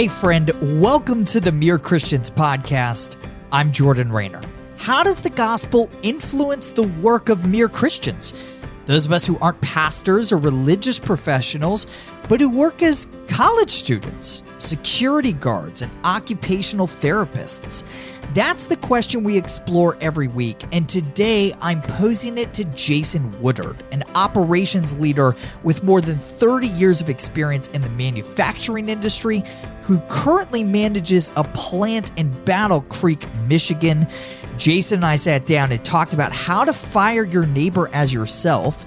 Hey friend, welcome to the Mere Christians Podcast. I'm Jordan Raynor. How does the gospel influence the work of mere Christians? Those of us who aren't pastors or religious professionals, but who work as college students, security guards, and occupational therapists. That's the question we explore every week, and today I'm posing it to Jason Woodard, an operations leader with more than 30 years of experience in the manufacturing industry, who currently manages a plant in Battle Creek, Michigan. Jason and I sat down and talked about how to fire your neighbor as yourself,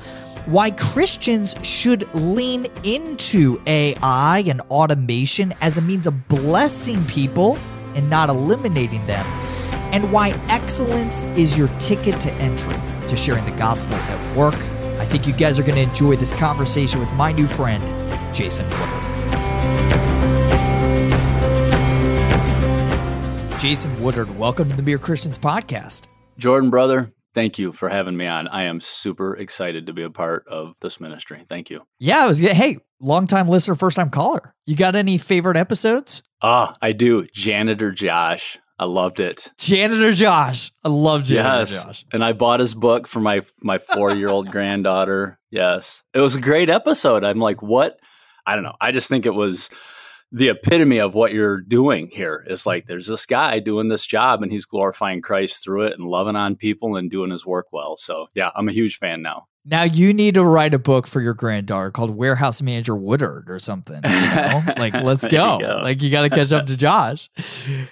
why Christians should lean into AI and automation as a means of blessing people and not eliminating them, and why excellence is your ticket to entry to sharing the gospel at work. I think you guys are going to enjoy this conversation with my new friend, Jason Woodard. Jason Woodard, welcome to the Beer Christians Podcast. Jordan, brother, thank you for having me on. I am super excited to be a part of this ministry. Thank you. Yeah, hey, long-time listener, first-time caller. You got any favorite episodes? I do. Janitor Josh. I loved it. Janitor Josh. I loved Janitor Josh. And I bought his book for my 4-year-old granddaughter. Yes. It was a great episode. I'm like, what? I don't know. I just think it was the epitome of what you're doing here. It's like there's this guy doing this job and he's glorifying Christ through it and loving on people and doing his work well. So yeah, I'm a huge fan now. Now you need to write a book for your granddaughter called Warehouse Manager Woodard or something. You know? Like, let's go. Like, you got to catch up to Josh.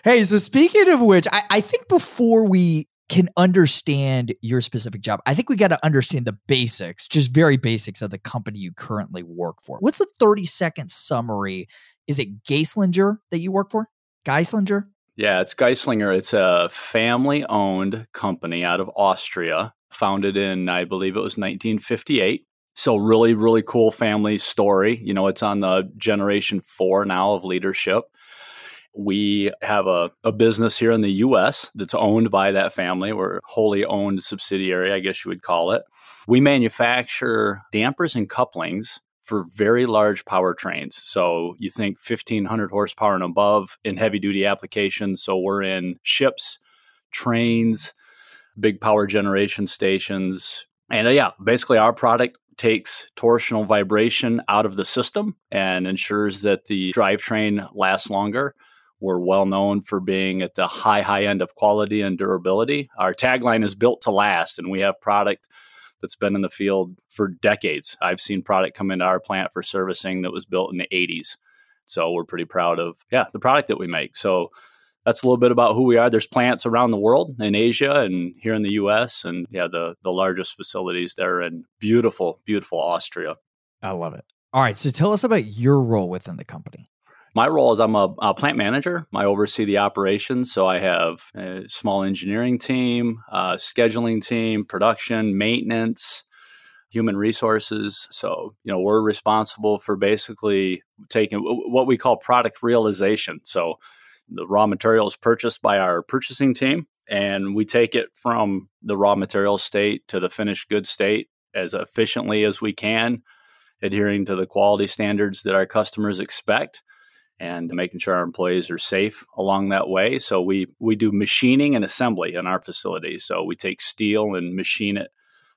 Hey, so speaking of which, I think before we can understand your specific job, I think we got to understand the basics, just very basics of the company you currently work for. What's the 30-second summary? Is it Geislinger that you work for? Geislinger? Yeah, it's Geislinger. It's a family-owned company out of Austria, founded in, I believe it was 1958. So really, really cool family story. You know, it's on the generation 4 now of leadership. We have a business here in the U.S. that's owned by that family. We're a wholly owned subsidiary, I guess you would call it. We manufacture dampers and couplings for very large powertrains. So you think 1,500 horsepower and above in heavy-duty applications. So we're in ships, trains, big power generation stations. And basically our product takes torsional vibration out of the system and ensures that the drivetrain lasts longer. We're well known for being at the high end of quality and durability. Our tagline is built to last, and we have product that's been in the field for decades. I've seen product come into our plant for servicing that was built in the 80s. So we're pretty proud of, the product that we make. So that's a little bit about who we are. There's plants around the world in Asia and here in the U.S. And the largest facilities there in beautiful, beautiful Austria. I love it. All right. So tell us about your role within the company. My role is I'm a plant manager. I oversee the operations. So I have a small engineering team, scheduling team, production, maintenance, human resources. So, we're responsible for basically taking what we call product realization. So the raw material is purchased by our purchasing team, and we take it from the raw material state to the finished good state as efficiently as we can, adhering to the quality standards that our customers expect, and making sure our employees are safe along that way. So we do machining and assembly in our facility. So we take steel and machine it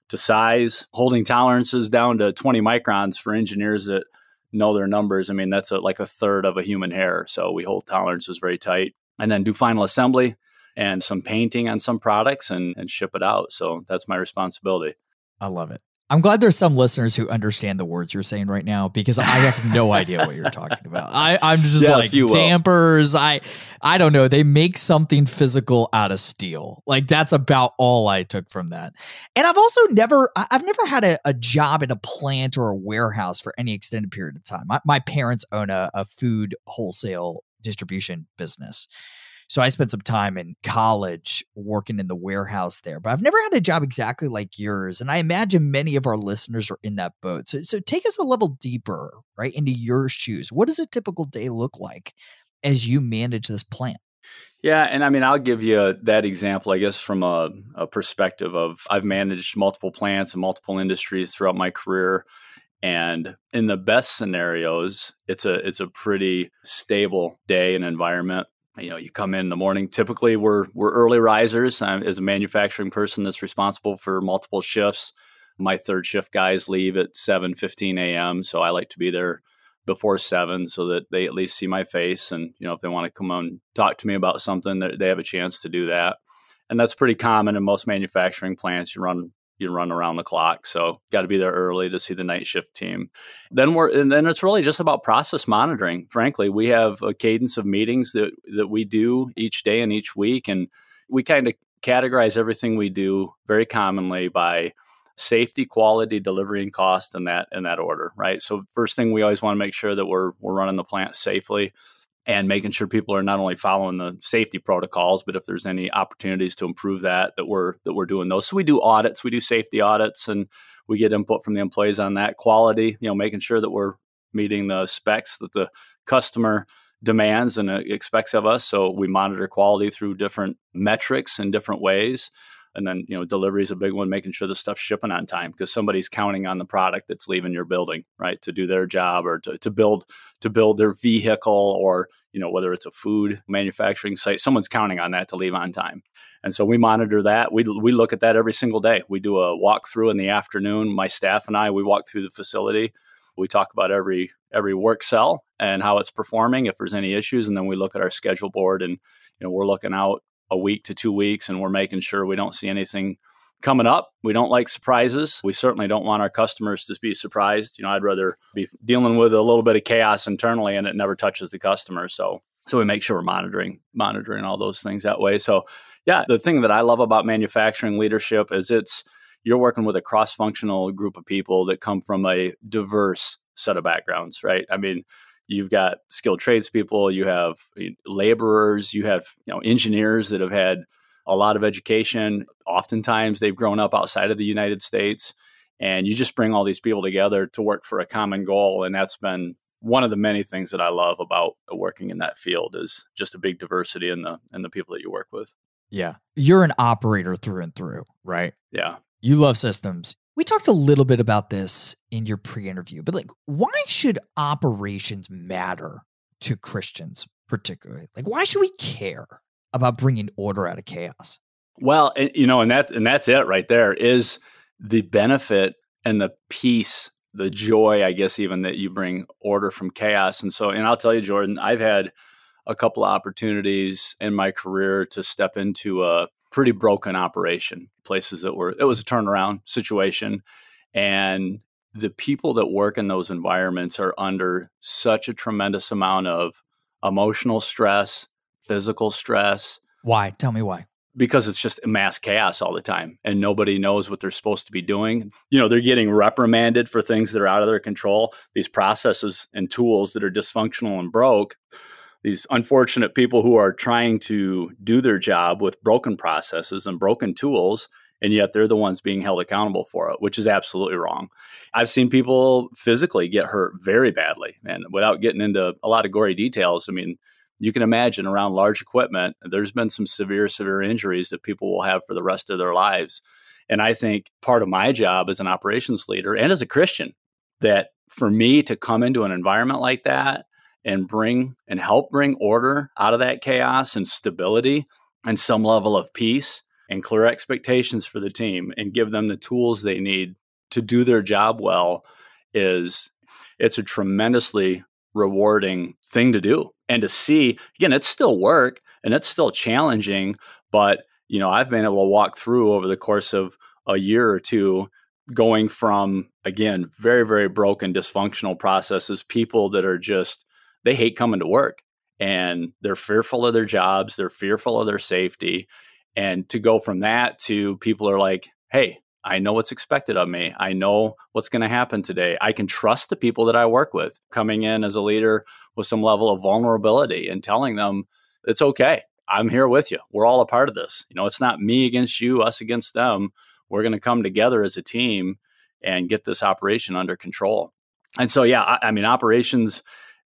to size, holding tolerances down to 20 microns for engineers that know their numbers. I mean, that's like a third of a human hair. So we hold tolerances very tight and then do final assembly and some painting on some products and ship it out. So that's my responsibility. I love it. I'm glad there's some listeners who understand the words you're saying right now, because I have no idea what you're talking about. I'm just like dampers. I don't know. They make something physical out of steel. Like, that's about all I took from that. And I've also never had a job at a plant or a warehouse for any extended period of time. My parents own a food wholesale distribution business. So I spent some time in college working in the warehouse there, but I've never had a job exactly like yours. And I imagine many of our listeners are in that boat. So take us a level deeper, right, into your shoes. What does a typical day look like as you manage this plant? Yeah. And I mean, I'll give you that example, I guess, from a perspective of I've managed multiple plants and multiple industries throughout my career. And in the best scenarios, it's a pretty stable day and environment. You know, you come in the morning. Typically, we're early risers. As a manufacturing person that's responsible for multiple shifts, my third shift guys leave at 7:15 a.m. So I like to be there before 7 so that they at least see my face. And, you know, if they want to come on and talk to me about something, they have a chance to do that. And that's pretty common in most manufacturing plants. You run around the clock. So got to be there early to see the night shift team. Then it's really just about process monitoring. Frankly, we have a cadence of meetings that we do each day and each week. And we kind of categorize everything we do very commonly by safety, quality, delivery, and cost in that order, right? So first thing, we always want to make sure that we're running the plant safely and making sure people are not only following the safety protocols, but if there's any opportunities to improve that we're doing those. So we do audits, we do safety audits, and we get input from the employees on that. Quality, you know, making sure that we're meeting the specs that the customer demands and expects of us. So we monitor quality through different metrics in different ways. And then, you know, delivery is a big one, making sure the stuff's shipping on time because somebody's counting on the product that's leaving your building, right, to do their job or to build their vehicle or, you know, whether it's a food manufacturing site, someone's counting on that to leave on time. And so we monitor that. We look at that every single day. We do a walkthrough in the afternoon. My staff and I, we walk through the facility. We talk about every work cell and how it's performing, if there's any issues. And then we look at our schedule board and, you know, we're looking out a week to 2 weeks, and we're making sure we don't see anything coming up. We don't like surprises. We certainly don't want our customers to be surprised. You know, I'd rather be dealing with a little bit of chaos internally and it never touches the customer. So we make sure we're monitoring all those things that way. So yeah, the thing that I love about manufacturing leadership is you're working with a cross-functional group of people that come from a diverse set of backgrounds, right? I mean, you've got skilled tradespeople, you have laborers, you have, you know, engineers that have had a lot of education. Oftentimes they've grown up outside of the United States, and you just bring all these people together to work for a common goal. And that's been one of the many things that I love about working in that field is just a big diversity in the people that you work with. Yeah. You're an operator through and through, right? Yeah. You love systems. We talked a little bit about this in your pre-interview, but like, why should operations matter to Christians particularly? Like, why should we care about bringing order out of chaos? Well, you know, and that's it right there is the benefit and the peace, the joy, I guess, even that you bring order from chaos. And I'll tell you, Jordan, I've had a couple of opportunities in my career to step into a pretty broken operation, places it was a turnaround situation. And the people that work in those environments are under such a tremendous amount of emotional stress, physical stress. Why? Tell me why. Because it's just mass chaos all the time and nobody knows what they're supposed to be doing. You know, they're getting reprimanded for things that are out of their control. These processes and tools that are dysfunctional and broke. These unfortunate people who are trying to do their job with broken processes and broken tools, and yet they're the ones being held accountable for it, which is absolutely wrong. I've seen people physically get hurt very badly. And without getting into a lot of gory details, I mean, you can imagine around large equipment, there's been some severe, severe injuries that people will have for the rest of their lives. And I think part of my job as an operations leader and as a Christian, that for me to come into an environment like that, and help bring order out of that chaos and stability and some level of peace and clear expectations for the team and give them the tools they need to do their job well it's a tremendously rewarding thing to do. And to see, again, it's still work and it's still challenging, but you know, I've been able to walk through over the course of a year or two going from, again, very, very broken, dysfunctional processes, people that are just, they hate coming to work and they're fearful of their jobs. They're fearful of their safety. And to go from that to people are like, hey, I know what's expected of me. I know what's going to happen today. I can trust the people that I work with, coming in as a leader with some level of vulnerability and telling them it's okay. I'm here with you. We're all a part of this. You know, it's not me against you, us against them. We're going to come together as a team and get this operation under control. And so, yeah, I mean, operations,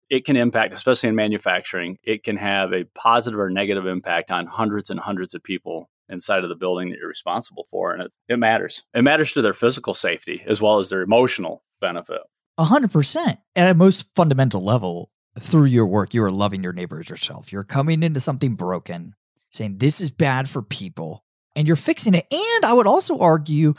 it can impact, especially in manufacturing, it can have a positive or negative impact on hundreds and hundreds of people inside of the building that you're responsible for. And it matters. It matters to their physical safety as well as their emotional benefit. 100%. At a most fundamental level, through your work, you are loving your neighbor as yourself. You're coming into something broken, saying this is bad for people, and you're fixing it. And I would also argue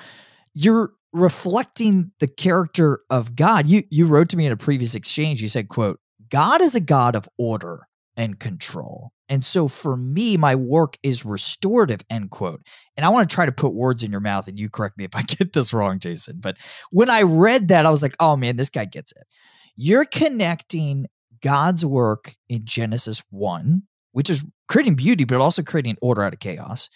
you're reflecting the character of God. You wrote to me in a previous exchange, you said, quote, God is a God of order and control. And so for me, my work is restorative, end quote. And I want to try to put words in your mouth, and you correct me if I get this wrong, Jason. But when I read that, I was like, oh man, this guy gets it. You're connecting God's work in Genesis 1, which is creating beauty, but also creating order out of chaos.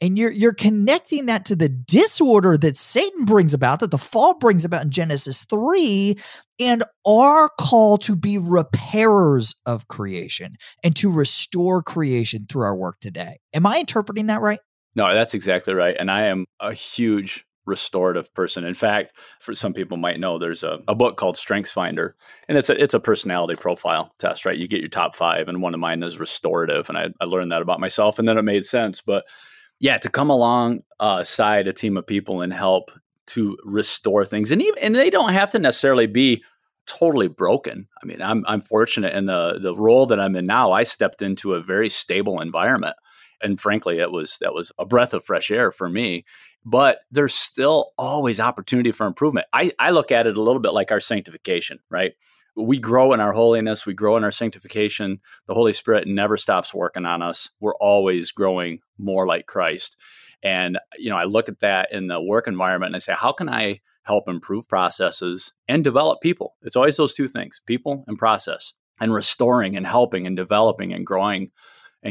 And you're connecting that to the disorder that Satan brings about, that the fall brings about in Genesis 3, and our call to be repairers of creation and to restore creation through our work today. Am I interpreting that right? No, that's exactly right. And I am a huge restorative person. In fact, for some people might know, there's a book called Strengths Finder, and it's a personality profile test, right? You get your top five, and one of mine is restorative. And I learned that about myself, and then it made sense. But yeah, to come alongside a team of people and help to restore things. And they don't have to necessarily be totally broken. I mean, I'm fortunate in the role that I'm in now. I stepped into a very stable environment. And frankly, that was a breath of fresh air for me. But there's still always opportunity for improvement. I look at it a little bit like our sanctification, right? We grow in our holiness. We grow in our sanctification. The Holy Spirit never stops working on us. We're always growing more like Christ. And, you know, I look at that in the work environment and I say, how can I help improve processes and develop people? It's always those two things, people and process, and restoring and helping and developing and growing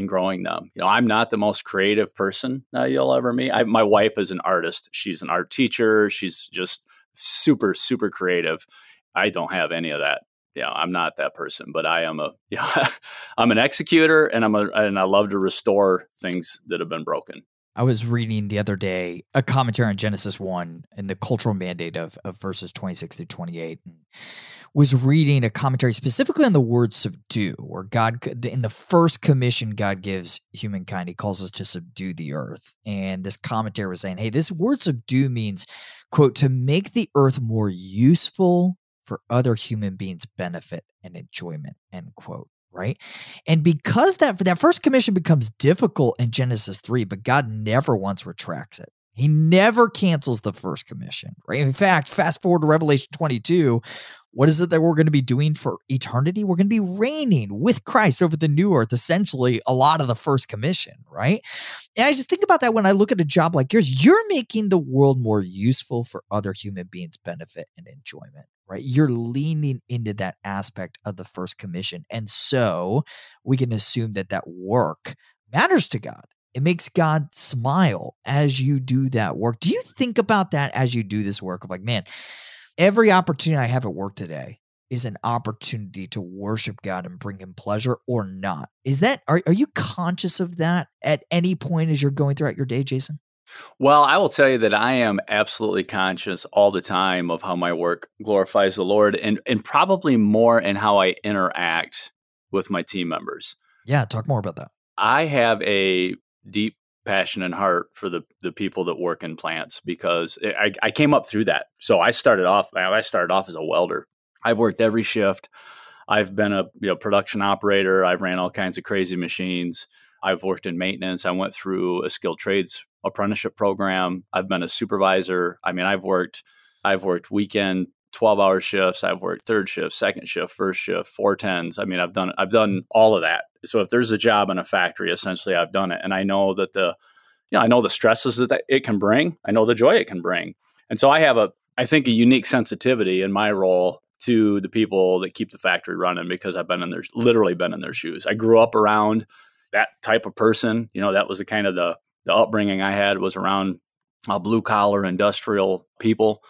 them. You know, I'm not the most creative person you'll ever meet. My wife is an artist. She's an art teacher. She's just super, super creative. I don't have any of that. Yeah, I'm not that person, but I am I'm an executor, and I love to restore things that have been broken. I was reading the other day a commentary on Genesis 1 and the cultural mandate of verses 26 through 28. And was reading a commentary specifically on the word subdue, where God, in the first commission God gives humankind, he calls us to subdue the earth. And this commentary was saying, hey, this word subdue means, quote, to make the earth more useful for other human beings' benefit and enjoyment, end quote, right? And because that first commission becomes difficult in Genesis 3, but God never once retracts it. He never cancels the first commission, right? In fact, fast forward to Revelation 22, what is it that we're going to be doing for eternity? We're going to be reigning with Christ over the new earth, essentially a lot of the first commission, right? And I just think about that when I look at a job like yours. You're making the world more useful for other human beings' benefit and enjoyment, right? You're leaning into that aspect of the first commission. And so we can assume that work matters to God. It makes God smile as you do that work. Do you think about that as you do this work of like, man, every opportunity I have at work today is an opportunity to worship God and bring him pleasure or not? Are you conscious of that at any point as you're going throughout your day, Jason? Well, I will tell you that I am absolutely conscious all the time of how my work glorifies the Lord, and probably more in how I interact with my team members. Yeah, talk more about that. I have a deep passion and heart for the people that work in plants, because I came up through that. So I started off as a welder. I've worked every shift. I've been a production operator. I've ran all kinds of crazy machines. I've worked in maintenance. I went through a skilled trades apprenticeship program. I've been a supervisor. I mean, I've worked weekend 12-hour shifts. I've worked third shift, second shift, first shift, 410s. I mean, I've done all of that. So if there's a job in a factory, essentially I've done it. And I know that the stresses that it can bring. I know the joy it can bring. And so I have I think a unique sensitivity in my role to the people that keep the factory running, because I've literally been in their shoes. I grew up around that type of person. You know, that was the kind of the upbringing I had, was around blue collar industrial people.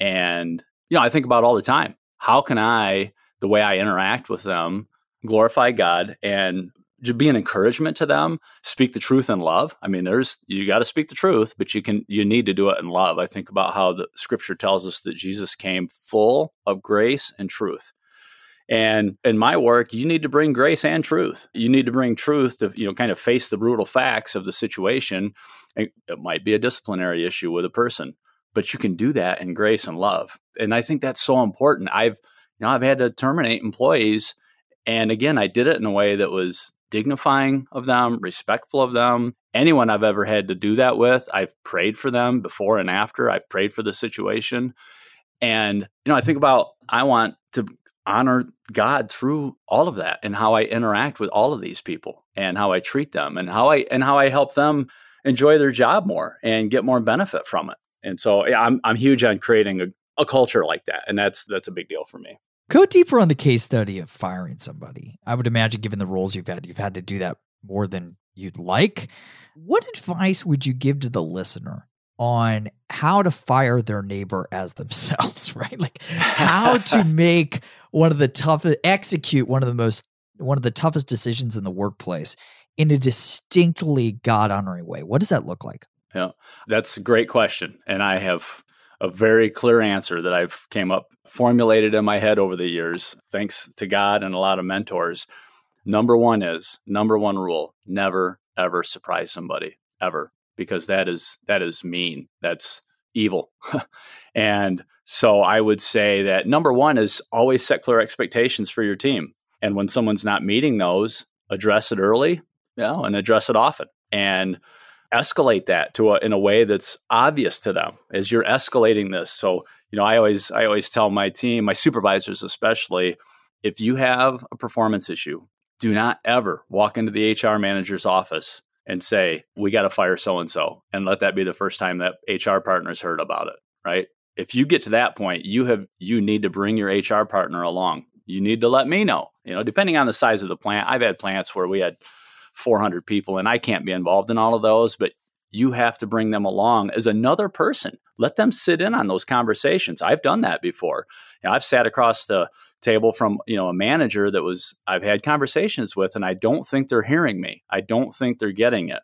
And, you know, I think about all the time, how can I, the way I interact with them, glorify God and just be an encouragement to them, speak the truth in love. I mean, you got to speak the truth, but you need to do it in love. I think about how the scripture tells us that Jesus came full of grace and truth. And in my work, you need to bring grace and truth. You need to bring truth to, kind of face the brutal facts of the situation. It might be a disciplinary issue with a person, but you can do that in grace and love. And I think that's so important. I've had to terminate employees. And again, I did it in a way that was dignifying of them, respectful of them. Anyone I've ever had to do that with, I've prayed for them before and after. I've prayed for the situation. And, I think about, I want to honor God through all of that and how I interact with all of these people and how I treat them and how I help them enjoy their job more and get more benefit from it. And so I'm huge on creating a culture like that. And that's a big deal for me. Go deeper on the case study of firing somebody. I would imagine, given the roles you've had to do that more than you'd like. What advice would you give to the listener on how to fire their neighbor as themselves, right? Like how to make one of the toughest decisions in the workplace in a distinctly God-honoring way? What does that look like? Yeah, that's a great question. And I have a very clear answer that I've formulated in my head over the years, thanks to God and a lot of mentors. Number one rule, never, ever surprise somebody, ever, because that is mean. That's evil. And so I would say that number one is always set clear expectations for your team. And when someone's not meeting those, address it early, and address it often. And escalate that to in a way that's obvious to them as you're escalating this. So, I always tell my team, my supervisors especially, if you have a performance issue, do not ever walk into the HR manager's office and say, we got to fire so-and-so, and let that be the first time that HR partner's heard about it, right? If you get to that point, you need to bring your HR partner along. You need to let me know, depending on the size of the plant. I've had plants where we had 400 people, and I can't be involved in all of those, but you have to bring them along as another person. Let them sit in on those conversations. I've done that before. I've sat across the table from, a manager that I've had conversations with, and I don't think they're hearing me. I don't think they're getting it.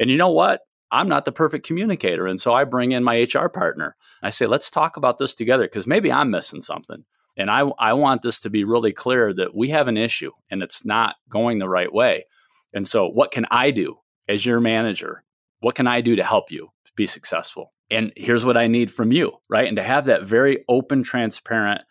And you know what? I'm not the perfect communicator. And so I bring in my HR partner. I say, let's talk about this together, because maybe I'm missing something. And I want this to be really clear that we have an issue and it's not going the right way. And so what can I do as your manager? What can I do to help you be successful? And here's what I need from you, right? And to have that very open, transparent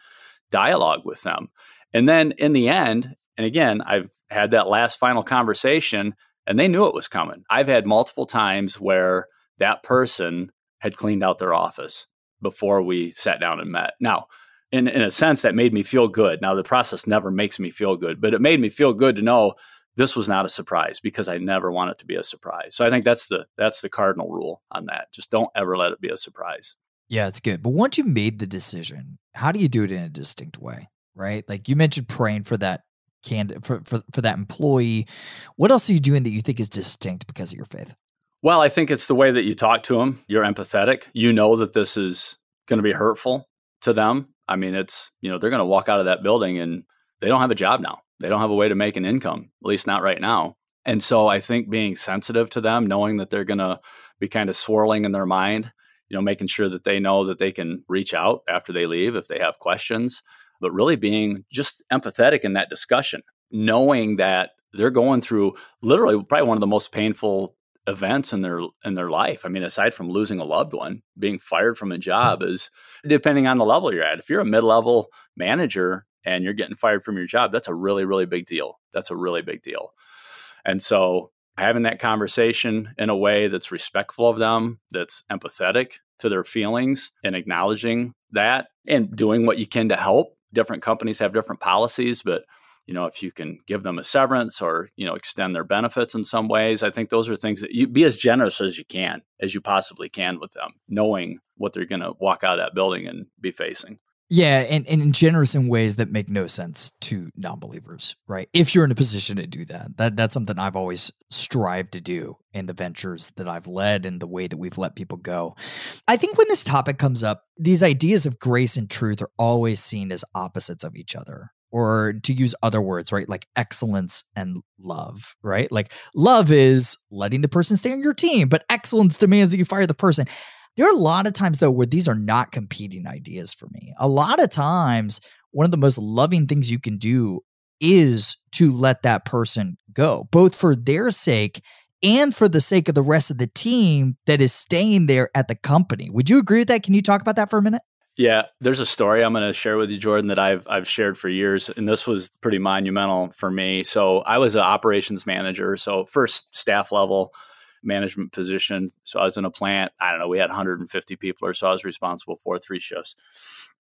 dialogue with them. And then in the end, and again, I've had that last final conversation and they knew it was coming. I've had multiple times where that person had cleaned out their office before we sat down and met. Now, in a sense, that made me feel good. Now, the process never makes me feel good, but it made me feel good to know this was not a surprise, because I never want it to be a surprise. So I think that's the cardinal rule on that. Just don't ever let it be a surprise. Yeah, it's good. But once you made the decision, how do you do it in a distinct way, right? Like you mentioned praying for that candidate, for that employee. What else are you doing that you think is distinct because of your faith? Well, I think it's the way that you talk to them. You're empathetic. You know that this is going to be hurtful to them. I mean, it's, they're going to walk out of that building and they don't have a job now. They don't have a way to make an income, at least not right now. And so I think being sensitive to them, knowing that they're going to be kind of swirling in their mind, making sure that they know that they can reach out after they leave if they have questions, but really being just empathetic in that discussion, knowing that they're going through literally probably one of the most painful events in their life. I mean, aside from losing a loved one, being fired from a job is, depending on the level you're at. If you're a mid-level manager and you're getting fired from your job, that's a really, really big deal. And so having that conversation in a way that's respectful of them, that's empathetic to their feelings and acknowledging that and doing what you can to help. Different companies have different policies, but if you can give them a severance or, extend their benefits in some ways, I think those are things that you be as generous as you possibly can with them, knowing what they're going to walk out of that building and be facing. Yeah, and generous in ways that make no sense to non-believers, right? If you're in a position to do that, that's something I've always strived to do in the ventures that I've led and the way that we've let people go. I think when this topic comes up, these ideas of grace and truth are always seen as opposites of each other, or to use other words, right? Like excellence and love, right? Like love is letting the person stay on your team, but excellence demands that you fire the person. There are a lot of times, though, where these are not competing ideas for me. A lot of times, one of the most loving things you can do is to let that person go, both for their sake and for the sake of the rest of the team that is staying there at the company. Would you agree with that? Can you talk about that for a minute? Yeah, there's a story I'm going to share with you, Jordan, that I've shared for years, and this was pretty monumental for me. So I was an operations manager, so first staff level management position. So I was in a plant, I don't know, we had 150 people or so. I was responsible for 3 shifts.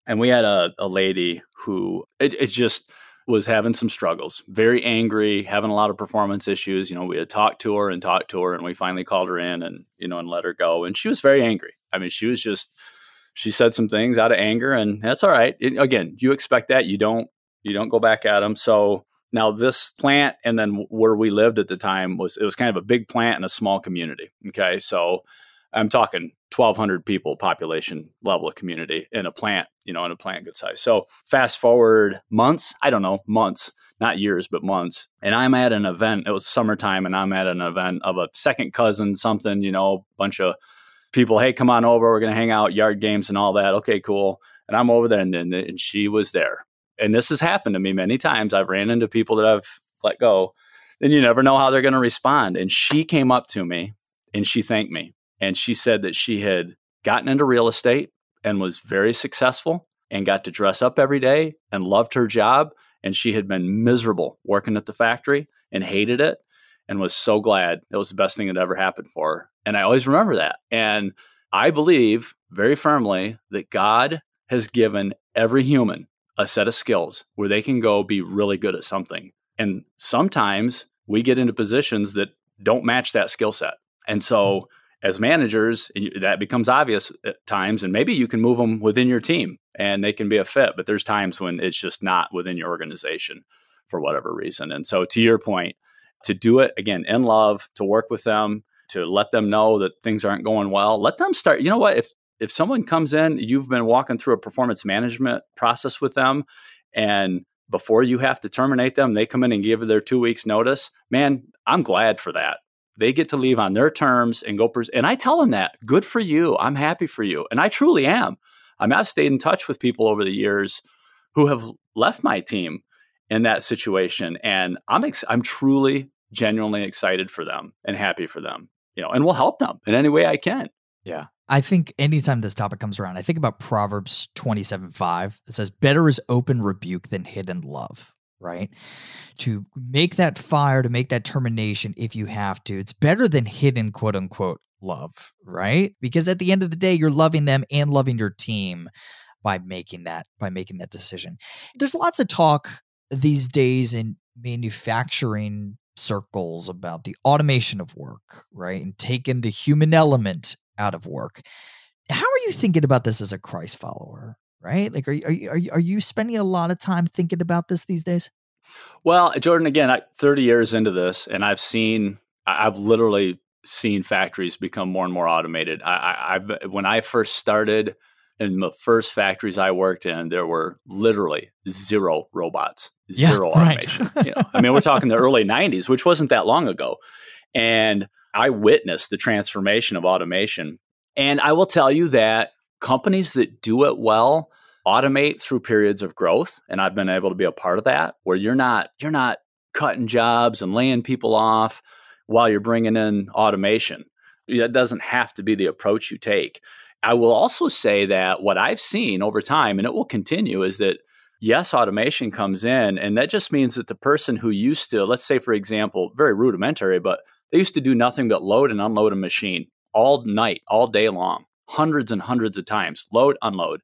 And we had a lady who, it just was having some struggles, very angry, having a lot of performance issues. You know, we had talked to her and we finally called her in and, you know, and let her go. And she was very angry. I mean, she was just... she said some things out of anger, and that's all right. Again, you expect that. You don't go back at them. So now this plant, and then where we lived at the time, it was kind of a big plant in a small community. Okay. So I'm talking 1,200 people population level of community in a plant, you know, in a plant good size. So fast forward months, I don't know, months, not years, but months. And I'm at an event. It was summertime, and I'm at an event of a second cousin, something, you know, bunch of people, hey, come on over. We're going to hang out, yard games and all that. Okay, cool. And I'm over there, and she was there. And this has happened to me many times. I've ran into people that I've let go, and you never know how they're going to respond. And she came up to me, and she thanked me. And she said that she had gotten into real estate and was very successful and got to dress up every day and loved her job. And she had been miserable working at the factory and hated it, and was so glad. It was the best thing that ever happened for her. And I always remember that. And I believe very firmly that God has given every human a set of skills where they can go be really good at something. And sometimes we get into positions that don't match that skill set. And so as managers, that becomes obvious at times, and maybe you can move them within your team and they can be a fit, but there's times when it's just not within your organization for whatever reason. And so to your point, to do it again in love, to work with them, to let them know that things aren't going well. Let them start. You know what? If someone comes in, you've been walking through a performance management process with them, and before you have to terminate them, they come in and give their 2 weeks notice. Man, I'm glad for that. They get to leave on their terms and go. And I tell them that. Good for you. I'm happy for you. And I truly am. I mean, I've stayed in touch with people over the years who have left my team in that situation. And I'm truly, genuinely excited for them and happy for them. You know, and we'll help them in any way I can. Yeah. I think anytime this topic comes around, I think about Proverbs 27:5. It says, better is open rebuke than hidden love, right? To make that fire, to make that termination if you have to. It's better than hidden, quote unquote, love, right? Because at the end of the day, you're loving them and loving your team by making that decision. There's lots of talk these days in manufacturing circles about the automation of work, right? And taking the human element out of work. How are you thinking about this as a Christ follower, right? Like, are you spending a lot of time thinking about this these days? Well, Jordan, again, 30 years into this, and I've literally seen factories become more and more automated. When I first started in the first factories I worked in, there were literally zero robots, zero automation. Right. You know, I mean, we're talking the early 90s, which wasn't that long ago. And I witnessed the transformation of automation. And I will tell you that companies that do it well automate through periods of growth. And I've been able to be a part of that, where you're not cutting jobs and laying people off while you're bringing in automation. That doesn't have to be the approach you take. I will also say that what I've seen over time, and it will continue, is that, yes, automation comes in, and that just means that the person who used to, let's say, for example, very rudimentary, but they used to do nothing but load and unload a machine all night, all day long, hundreds and hundreds of times, load, unload.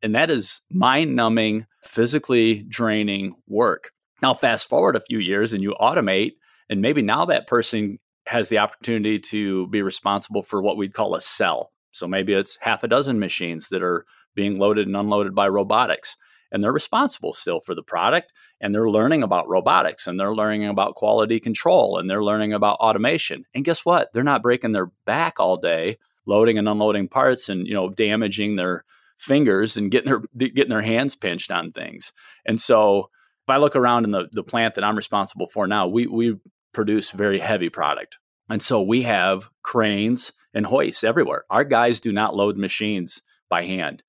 And that is mind-numbing, physically draining work. Now, fast forward a few years and you automate, and maybe now that person has the opportunity to be responsible for what we'd call a cell. So maybe it's half a dozen machines that are being loaded and unloaded by robotics, and they're responsible still for the product, and they're learning about robotics, and they're learning about quality control, and they're learning about automation. And guess what? They're not breaking their back all day loading and unloading parts and, you know, damaging their fingers and getting their hands pinched on things. And so if I look around in the plant that I'm responsible for now, we produce very heavy product. And so we have cranes and hoists everywhere. Our guys do not load machines by hand.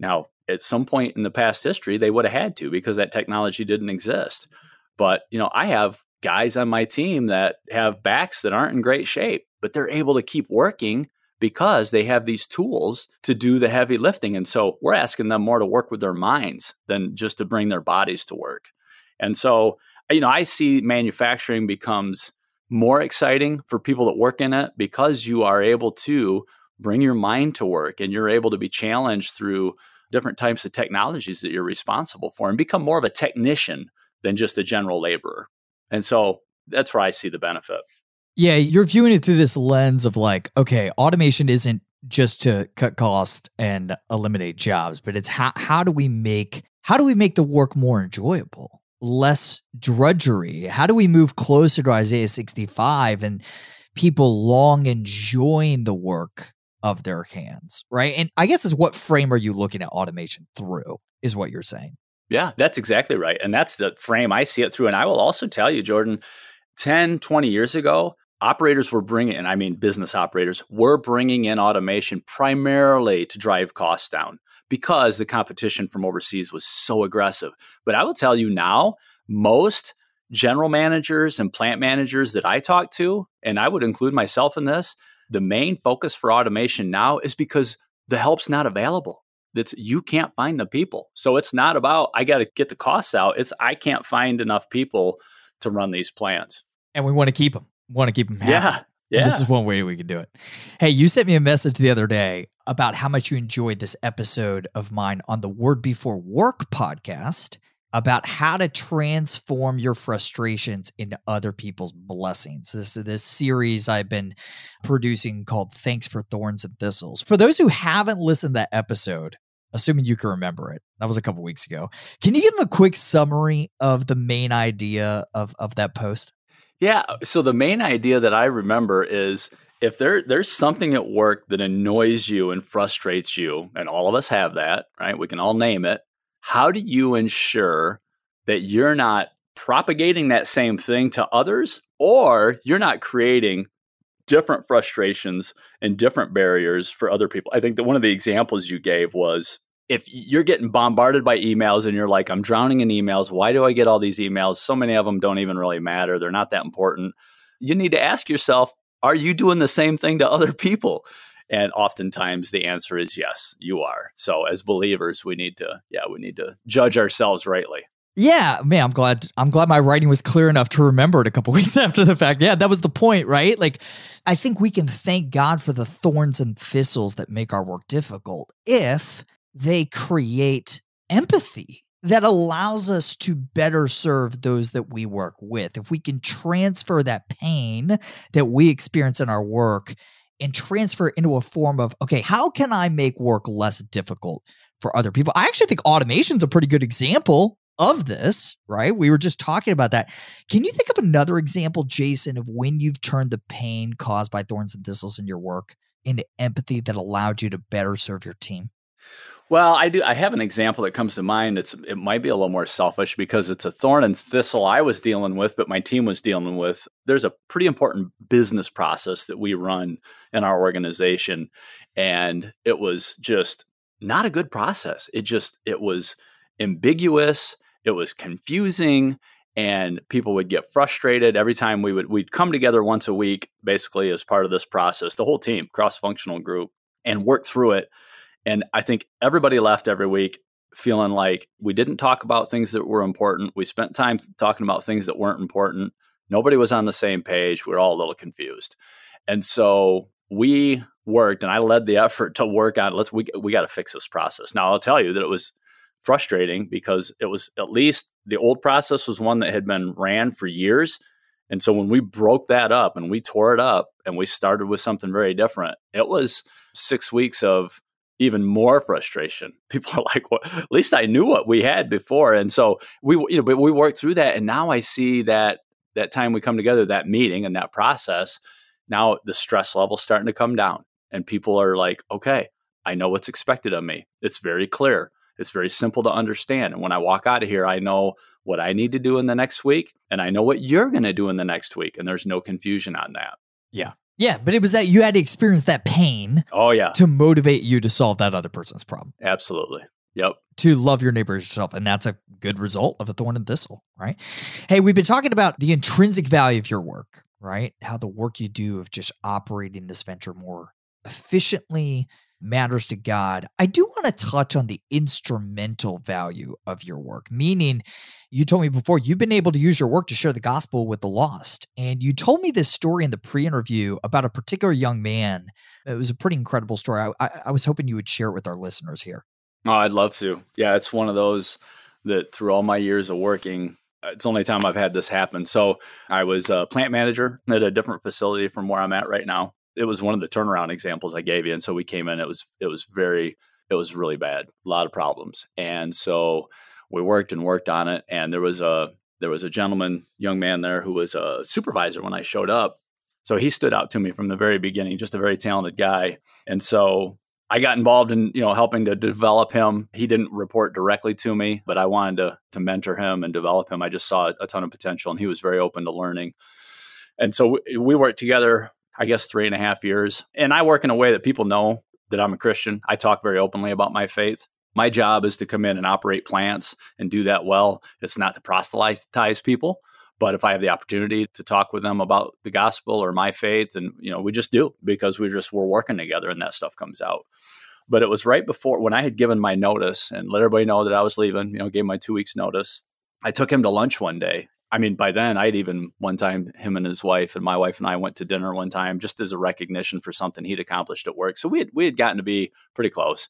Now, at some point in the past history, they would have had to because that technology didn't exist. But, you know, I have guys on my team that have backs that aren't in great shape, but they're able to keep working because they have these tools to do the heavy lifting. And so we're asking them more to work with their minds than just to bring their bodies to work. And so, you know, I see manufacturing becomes more exciting for people that work in it because you are able to bring your mind to work and you're able to be challenged through different types of technologies that you're responsible for and become more of a technician than just a general laborer. And so that's where I see the benefit. Yeah, you're viewing it through this lens of like, okay, automation isn't just to cut costs and eliminate jobs, but it's how do we make the work more enjoyable, less drudgery? How do we move closer to Isaiah 65 and people long enjoying the work of their hands, right? And I guess is what frame are you looking at automation through is what you're saying. Yeah, that's exactly right. And that's the frame I see it through. And I will also tell you, Jordan, 10, 20 years ago, operators were bringing, and I mean business operators, were bringing in automation primarily to drive costs down because the competition from overseas was so aggressive. But I will tell you now, most general managers and plant managers that I talk to, and I would include myself in this, the main focus for automation now is because the help's not available. You can't find the people. So it's not about, I got to get the costs out. It's, I can't find enough people to run these plants. And we want to keep them. Happy. Yeah. And this is one way we can do it. Hey, you sent me a message the other day about how much you enjoyed this episode of mine on the Word Before Work podcast about how to transform your frustrations into other people's blessings. This is this series I've been producing called Thanks for Thorns and Thistles. For those who haven't listened to that episode, assuming you can remember it, that was a couple weeks ago. Can you give them a quick summary of the main idea of that post? Yeah. So the main idea that I remember is if there's something at work that annoys you and frustrates you, and all of us have that, right? We can all name it. How do you ensure that you're not propagating that same thing to others, or you're not creating different frustrations and different barriers for other people? I think that one of the examples you gave was, if you're getting bombarded by emails and you're like, I'm drowning in emails. Why do I get all these emails? So many of them don't even really matter. They're not that important. You need to ask yourself, are you doing the same thing to other people? And oftentimes the answer is yes, you are. So as believers, we need to judge ourselves rightly. Yeah, man, I'm glad my writing was clear enough to remember it a couple weeks after the fact. Yeah, that was the point, right? Like, I think we can thank God for the thorns and thistles that make our work difficult if they create empathy that allows us to better serve those that we work with. If we can transfer that pain that we experience in our work and transfer it into a form of, okay, how can I make work less difficult for other people? I actually think automation's a pretty good example of this, right? We were just talking about that. Can you think of another example, Jason, of when you've turned the pain caused by thorns and thistles in your work into empathy that allowed you to better serve your team? Well, I do. I have an example that comes to mind. It might be a little more selfish because it's a thorn and thistle I was dealing with, but my team was dealing with. There's a pretty important business process that we run in our organization, and it was just not a good process. It was ambiguous. It was confusing, and people would get frustrated every time we'd come together once a week, basically as part of this process, the whole team, cross-functional group, and work through it. And I think everybody left every week feeling like we didn't talk about things that were important. We spent time talking about things that weren't important. Nobody was on the same page. We were all a little confused. And so we worked, and I led the effort to work on, we got to fix this process. Now, I'll tell you that it was frustrating because it was, at least the old process was one that had been ran for years. And so when we broke that up and we tore it up and we started with something very different, it was 6 weeks of even more frustration. People are like, well, at least I knew what we had before. And so we worked through that. And now I see that time we come together, that meeting and that process, now the stress level's starting to come down and people are like, okay, I know what's expected of me. It's very clear. It's very simple to understand. And when I walk out of here, I know what I need to do in the next week and I know what you're going to do in the next week. And there's no confusion on that. Yeah. Yeah, but it was that you had to experience that pain to motivate you to solve that other person's problem. Absolutely. Yep. To love your neighbor as yourself. And that's a good result of a thorn and thistle, right? Hey, we've been talking about the intrinsic value of your work, right? How the work you do of just operating this venture more efficiently matters to God. I do want to touch on the instrumental value of your work, meaning you told me before you've been able to use your work to share the gospel with the lost. And you told me this story in the pre-interview about a particular young man. It was a pretty incredible story. I was hoping you would share it with our listeners here. Oh, I'd love to. Yeah, it's one of those that through all my years of working, it's the only time I've had this happen. So I was a plant manager at a different facility from where I'm at right now. It was one of the turnaround examples I gave you. And so we came in, it was really bad, a lot of problems. And so we worked and worked on it. And there was a gentleman, young man there who was a supervisor when I showed up. So he stood out to me from the very beginning, just a very talented guy. And so I got involved in, helping to develop him. He didn't report directly to me, but I wanted to mentor him and develop him. I just saw a ton of potential and he was very open to learning. And so we worked together, I guess 3.5 years. And I work in a way that people know that I'm a Christian. I talk very openly about my faith. My job is to come in and operate plants and do that well. It's not to proselytize people, but if I have the opportunity to talk with them about the gospel or my faith, and we just do because we're working together and that stuff comes out. But it was right before when I had given my notice and let everybody know that I was leaving, gave my 2 weeks notice. I took him to lunch one day. I mean, by then I'd even one time him and his wife and my wife and I went to dinner one time just as a recognition for something he'd accomplished at work. So we had gotten to be pretty close.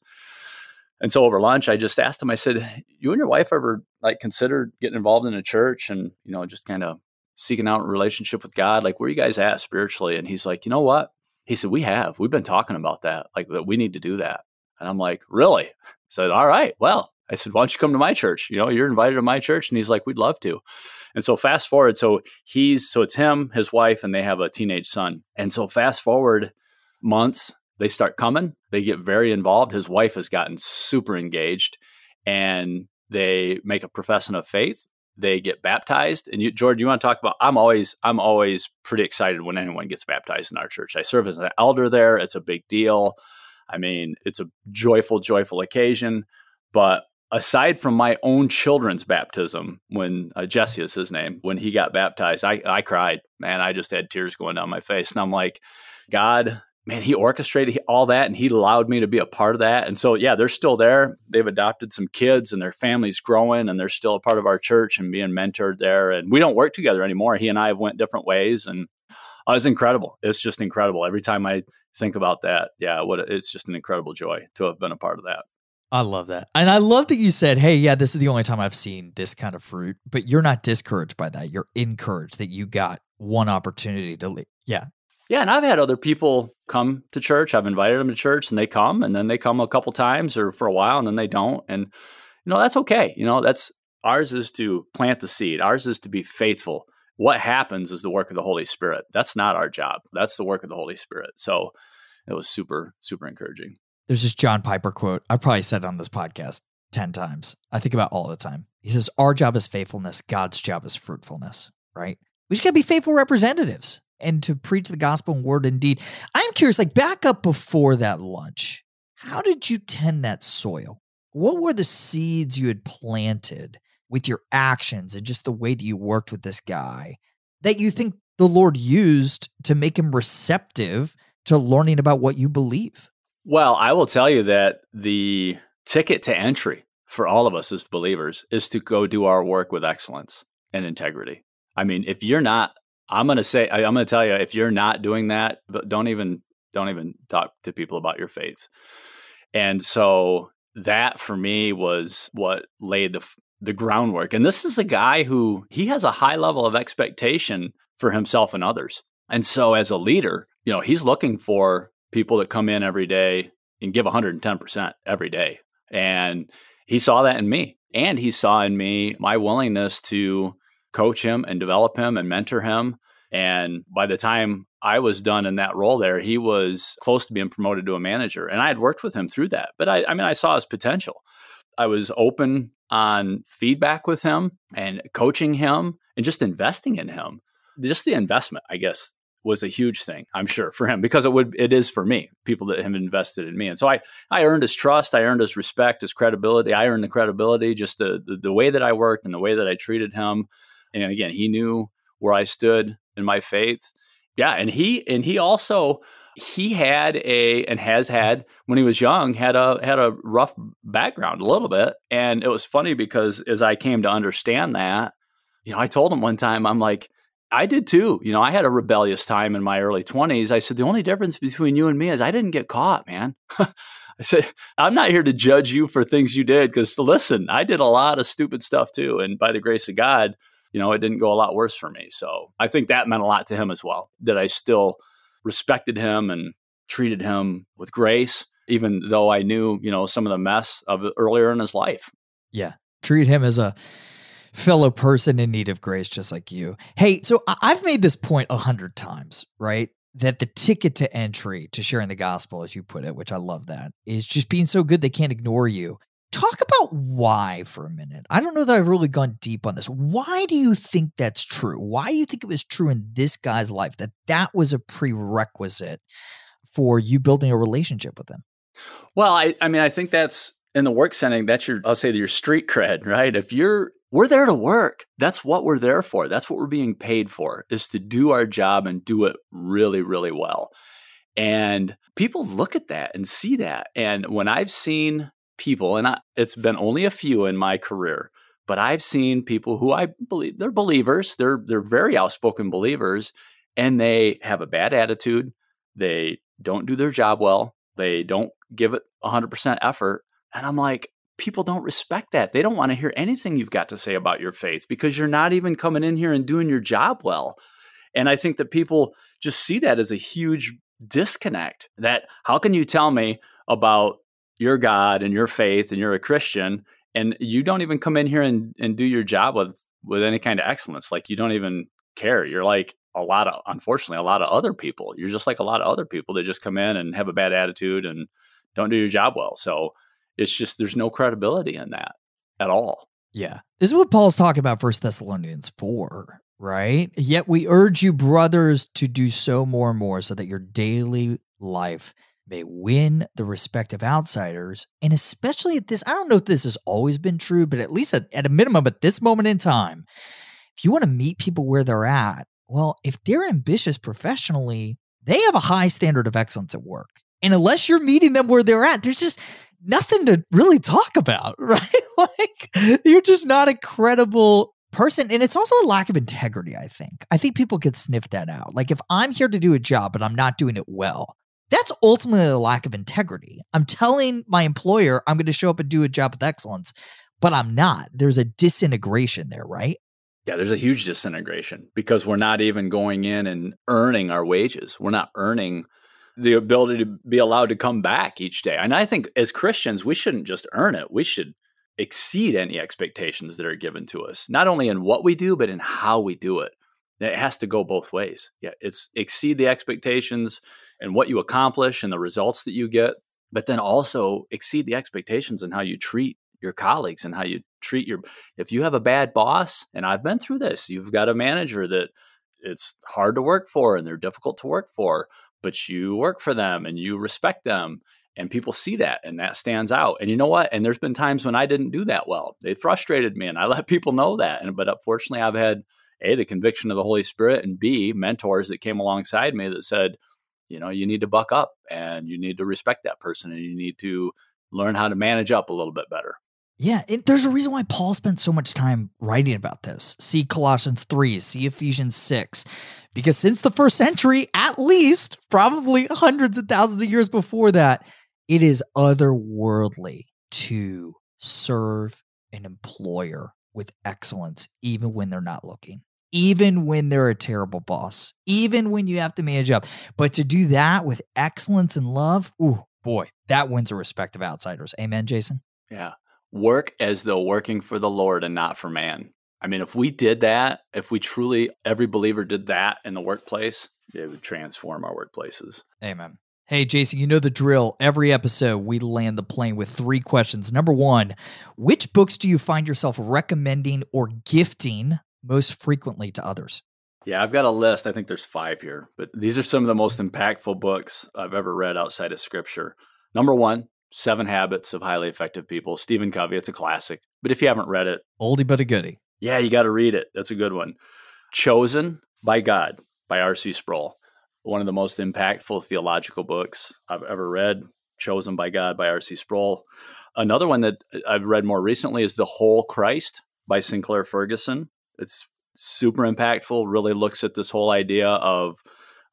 And so over lunch, I just asked him, I said, you and your wife ever considered getting involved in a church and, just kind of seeking out a relationship with God? Where are you guys at spiritually? And he's like, you know what? He said, we've been talking about that, that we need to do that. And I'm like, really? I said, all right, well. I said, why don't you come to my church? You're invited to my church. And he's like, we'd love to. And so fast forward. So it's him, his wife, and they have a teenage son. And so fast forward months, they start coming. They get very involved. His wife has gotten super engaged and they make a profession of faith. They get baptized. And Jordan, you want to talk about, I'm always pretty excited when anyone gets baptized in our church. I serve as an elder there. It's a big deal. I mean, it's a joyful, joyful occasion, but aside from my own children's baptism, when Jesse is his name, when he got baptized, I cried, man. I just had tears going down my face. And I'm like, God, man, he orchestrated all that and he allowed me to be a part of that. And so, yeah, they're still there. They've adopted some kids and their family's growing and they're still a part of our church and being mentored there. And we don't work together anymore. He and I have went different ways and it's incredible. It's just incredible. Every time I think about that, yeah, it's just an incredible joy to have been a part of that. I love that. And I love that you said, hey, yeah, this is the only time I've seen this kind of fruit, but you're not discouraged by that. You're encouraged that you got one opportunity to lead. Yeah. Yeah. And I've had other people come to church. I've invited them to church and they come and then a couple times or for a while and then they don't. And, that's okay. That's ours is to plant the seed. Ours is to be faithful. What happens is the work of the Holy Spirit. That's not our job. That's the work of the Holy Spirit. So it was super, super encouraging. There's this John Piper quote. I probably said it on this podcast 10 times. I think about it all the time. He says, our job is faithfulness. God's job is fruitfulness, right? We just got to be faithful representatives and to preach the gospel and word and deed. I'm curious, back up before that lunch. How did you tend that soil? What were the seeds you had planted with your actions and just the way that you worked with this guy that you think the Lord used to make him receptive to learning about what you believe? Well, I will tell you that the ticket to entry for all of us as believers is to go do our work with excellence and integrity. I mean, if you're not, I'm going to tell you, if you're not doing that, but don't even talk to people about your faith. And so that for me was what laid the groundwork. And this is a guy who he has a high level of expectation for himself and others. And so as a leader, he's looking for people that come in every day and give 110% every day. And he saw that in me. And he saw in me my willingness to coach him and develop him and mentor him. And by the time I was done in that role there, he was close to being promoted to a manager. And I had worked with him through that. But I saw his potential. I was open on feedback with him and coaching him and just investing in him. Just the investment, I guess, was a huge thing, I'm sure, for him, because it is for me, people that have invested in me. And so I earned his trust, I earned his respect, his credibility. I earned the credibility, just the way that I worked and the way that I treated him. And again, he knew where I stood in my faith. Yeah, and he also had has had when he was young had a rough background a little bit. And it was funny because as I came to understand that, I told him one time, I'm like, I did too. I had a rebellious time in my early 20s. I said, the only difference between you and me is I didn't get caught, man. I said, I'm not here to judge you for things you did, because listen, I did a lot of stupid stuff too. And by the grace of God, it didn't go a lot worse for me. So I think that meant a lot to him as well, that I still respected him and treated him with grace, even though I knew, some of the mess of earlier in his life. Yeah. Treat him as a fellow person in need of grace, just like you. Hey, so I've made this point 100 times, right? That the ticket to entry to sharing the gospel, as you put it, which I love that, is just being so good they can't ignore you. Talk about why for a minute. I don't know that I've really gone deep on this. Why do you think that's true? Why do you think it was true in this guy's life that was a prerequisite for you building a relationship with him? Well, I mean, I think that's in the work setting, that's your street cred, right? If we're there to work. That's what we're there for. That's what we're being paid for, is to do our job and do it really, really well. And people look at that and see that. And when I've seen people, and it's been only a few in my career, but I've seen people who I believe they're believers. They're very outspoken believers, and they have a bad attitude. They don't do their job well. They don't give it 100% effort. And I'm like, people don't respect that. They don't want to hear anything you've got to say about your faith, because you're not even coming in here and doing your job well. And I think that people just see that as a huge disconnect, that how can you tell me about your God and your faith and you're a Christian and you don't even come in here and do your job with any kind of excellence? Like, you don't even care. You're like unfortunately, a lot of other people. You're just like a lot of other people that just come in and have a bad attitude and don't do your job well. So it's just, there's no credibility in that at all. Yeah. This is what Paul's talking about, First Thessalonians 4, right? Yet we urge you, brothers, to do so more and more, so that your daily life may win the respect of outsiders. And especially at this, I don't know if this has always been true, but at least at a minimum at this moment in time, if you want to meet people where they're at, well, if they're ambitious professionally, they have a high standard of excellence at work. And unless you're meeting them where they're at, there's just nothing to really talk about, right? Like, you're just not a credible person. And it's also a lack of integrity, I think. I think people could sniff that out. Like, if I'm here to do a job, but I'm not doing it well, that's ultimately a lack of integrity. I'm telling my employer I'm going to show up and do a job with excellence, but I'm not. There's a disintegration there, right? Yeah, there's a huge disintegration, because we're not even going in and earning our wages. We're not earning the ability to be allowed to come back each day. And I think as Christians, we shouldn't just earn it. We should exceed any expectations that are given to us, not only in what we do, but in how we do it. It has to go both ways. Yeah, it's exceed the expectations and what you accomplish and the results that you get, but then also exceed the expectations in how you treat your colleagues and how you treat if you have a bad boss, and I've been through this, you've got a manager that it's hard to work for and they're difficult to work for, but you work for them and you respect them, and people see that, and that stands out. And you know what? And there's been times when I didn't do that well. They frustrated me, and I let people know that. But unfortunately, I've had A, the conviction of the Holy Spirit, and B, mentors that came alongside me that said, you need to buck up and you need to respect that person and you need to learn how to manage up a little bit better. Yeah, and there's a reason why Paul spent so much time writing about this. See Colossians 3, see Ephesians 6, because since the first century, at least, probably hundreds of thousands of years before that, it is otherworldly to serve an employer with excellence, even when they're not looking, even when they're a terrible boss, even when you have to manage up. But to do that with excellence and love, ooh, boy, that wins the respect of outsiders. Amen, Jason? Yeah. Work as though working for the Lord and not for man. I mean, if we did that, if we truly, every believer did that in the workplace, it would transform our workplaces. Amen. Hey, Jason, you know the drill. Every episode, we land the plane with 3 questions. Number 1, which books do you find yourself recommending or gifting most frequently to others? Yeah, I've got a list. I think there's 5 here, but these are some of the most impactful books I've ever read outside of Scripture. Number 1, 7 Habits of Highly Effective People. Stephen Covey, it's a classic. But if you haven't read it... Oldie but a goodie. Yeah, you got to read it. That's a good one. Chosen by God by R.C. Sproul. One of the most impactful theological books I've ever read. Chosen by God by R.C. Sproul. Another one that I've read more recently is The Whole Christ by Sinclair Ferguson. It's super impactful, really looks at this whole idea of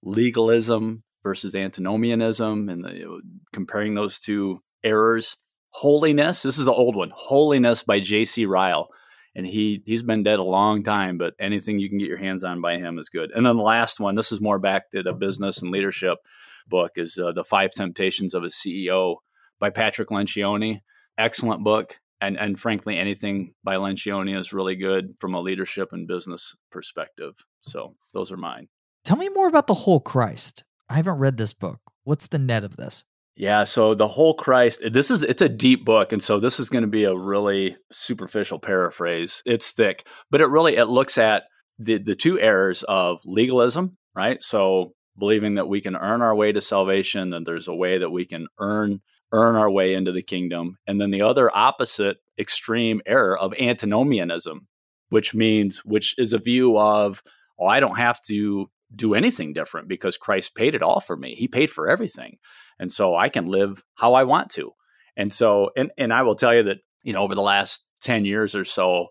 legalism versus antinomianism and comparing those two errors. Holiness, this is an old one, Holiness by J.C. Ryle. And he's been dead a long time, but anything you can get your hands on by him is good. And then the last one, this is more back to the business and leadership book, is The Five Temptations of a CEO by Patrick Lencioni. Excellent book. And frankly, anything by Lencioni is really good from a leadership and business perspective. So those are mine. Tell me more about The Whole Christ. I haven't read this book. What's the net of this? Yeah, so The Whole Christ, it's a deep book. And so this is going to be a really superficial paraphrase. It's thick, but it looks at the two errors of legalism, right? So believing that we can earn our way to salvation, that there's a way that we can earn our way into the kingdom. And then the other opposite extreme error of antinomianism, which is a view of, oh, I don't have to do anything different because Christ paid it all for me. He paid for everything. And so I can live how I want to. And so, and I will tell you that, over the last 10 years or so,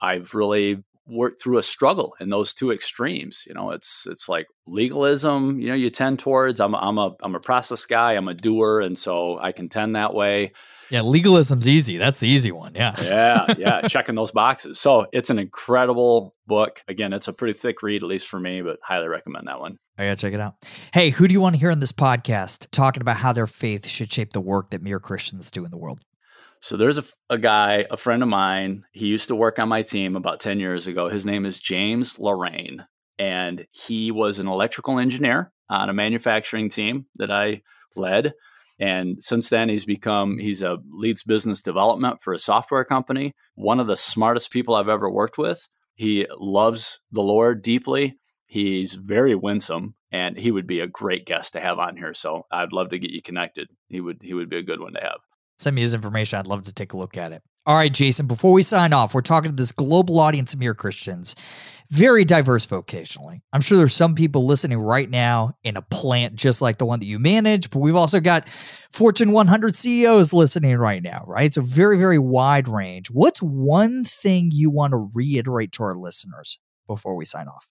I've really worked through a struggle in those two extremes. It's like legalism, you tend towards, I'm a process guy, I'm a doer. And so I can tend that way. Yeah. Legalism's easy. That's the easy one. Yeah. Yeah. Checking those boxes. So it's an incredible book. Again, it's a pretty thick read, at least for me, but highly recommend that one. I gotta check it out. Hey, who do you want to hear on this podcast talking about how their faith should shape the work that Mere Christians do in the world? So there's a guy, a friend of mine, he used to work on my team about 10 years ago. His name is James Lorraine, and he was an electrical engineer on a manufacturing team that I led. And since then, he leads business development for a software company. One of the smartest people I've ever worked with. He loves the Lord deeply. He's very winsome, and he would be a great guest to have on here. So I'd love to get you connected. He would be a good one to have. Send me his information. I'd love to take a look at it. All right, Jason, before we sign off, we're talking to this global audience of Mere Christians, very diverse vocationally. I'm sure there's some people listening right now in a plant just like the one that you manage, but we've also got Fortune 100 CEOs listening right now, right? So very, very wide range. What's one thing you want to reiterate to our listeners before we sign off?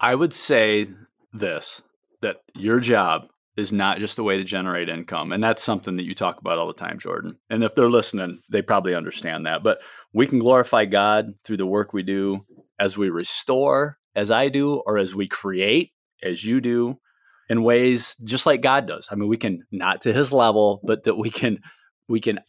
I would say this, that your job is not just a way to generate income. And that's something that you talk about all the time, Jordan. And if they're listening, they probably understand that. But we can glorify God through the work we do as we restore, as I do, or as we create, as you do, in ways just like God does. I mean, we can, not to his level, but that we can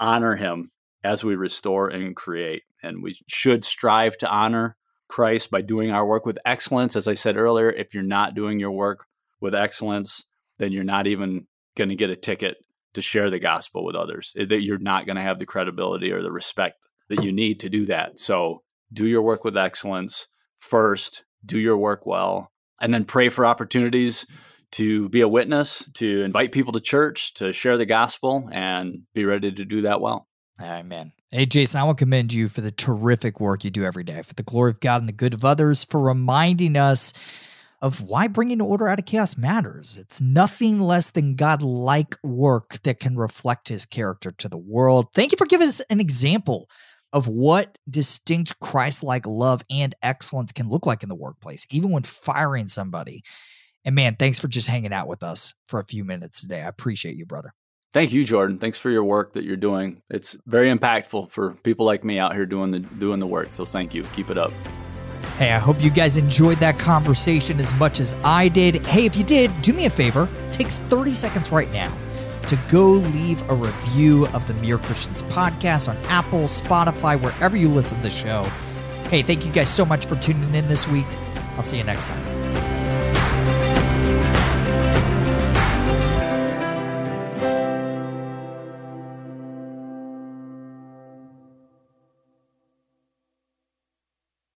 honor him as we restore and create. And we should strive to honor Christ by doing our work with excellence. As I said earlier, if you're not doing your work with excellence, then you're not even going to get a ticket to share the gospel with others, that you're not going to have the credibility or the respect that you need to do that. So do your work with excellence first, do your work well, and then pray for opportunities to be a witness, to invite people to church, to share the gospel, and be ready to do that well. Amen. Hey, Jason, I want to commend you for the terrific work you do every day, for the glory of God and the good of others, for reminding us of why bringing order out of chaos matters. It's nothing less than God-like work that can reflect his character to the world. Thank you for giving us an example of what distinct Christ-like love and excellence can look like in the workplace, even when firing somebody. And man, thanks for just hanging out with us for a few minutes today. I appreciate you, brother. Thank you, Jordan. Thanks for your work that you're doing. It's very impactful for people like me out here doing the work. So thank you. Keep it up. Hey, I hope you guys enjoyed that conversation as much as I did. Hey, if you did, do me a favor. Take 30 seconds right now to go leave a review of the Mere Christians podcast on Apple, Spotify, wherever you listen to the show. Hey, thank you guys so much for tuning in this week. I'll see you next time.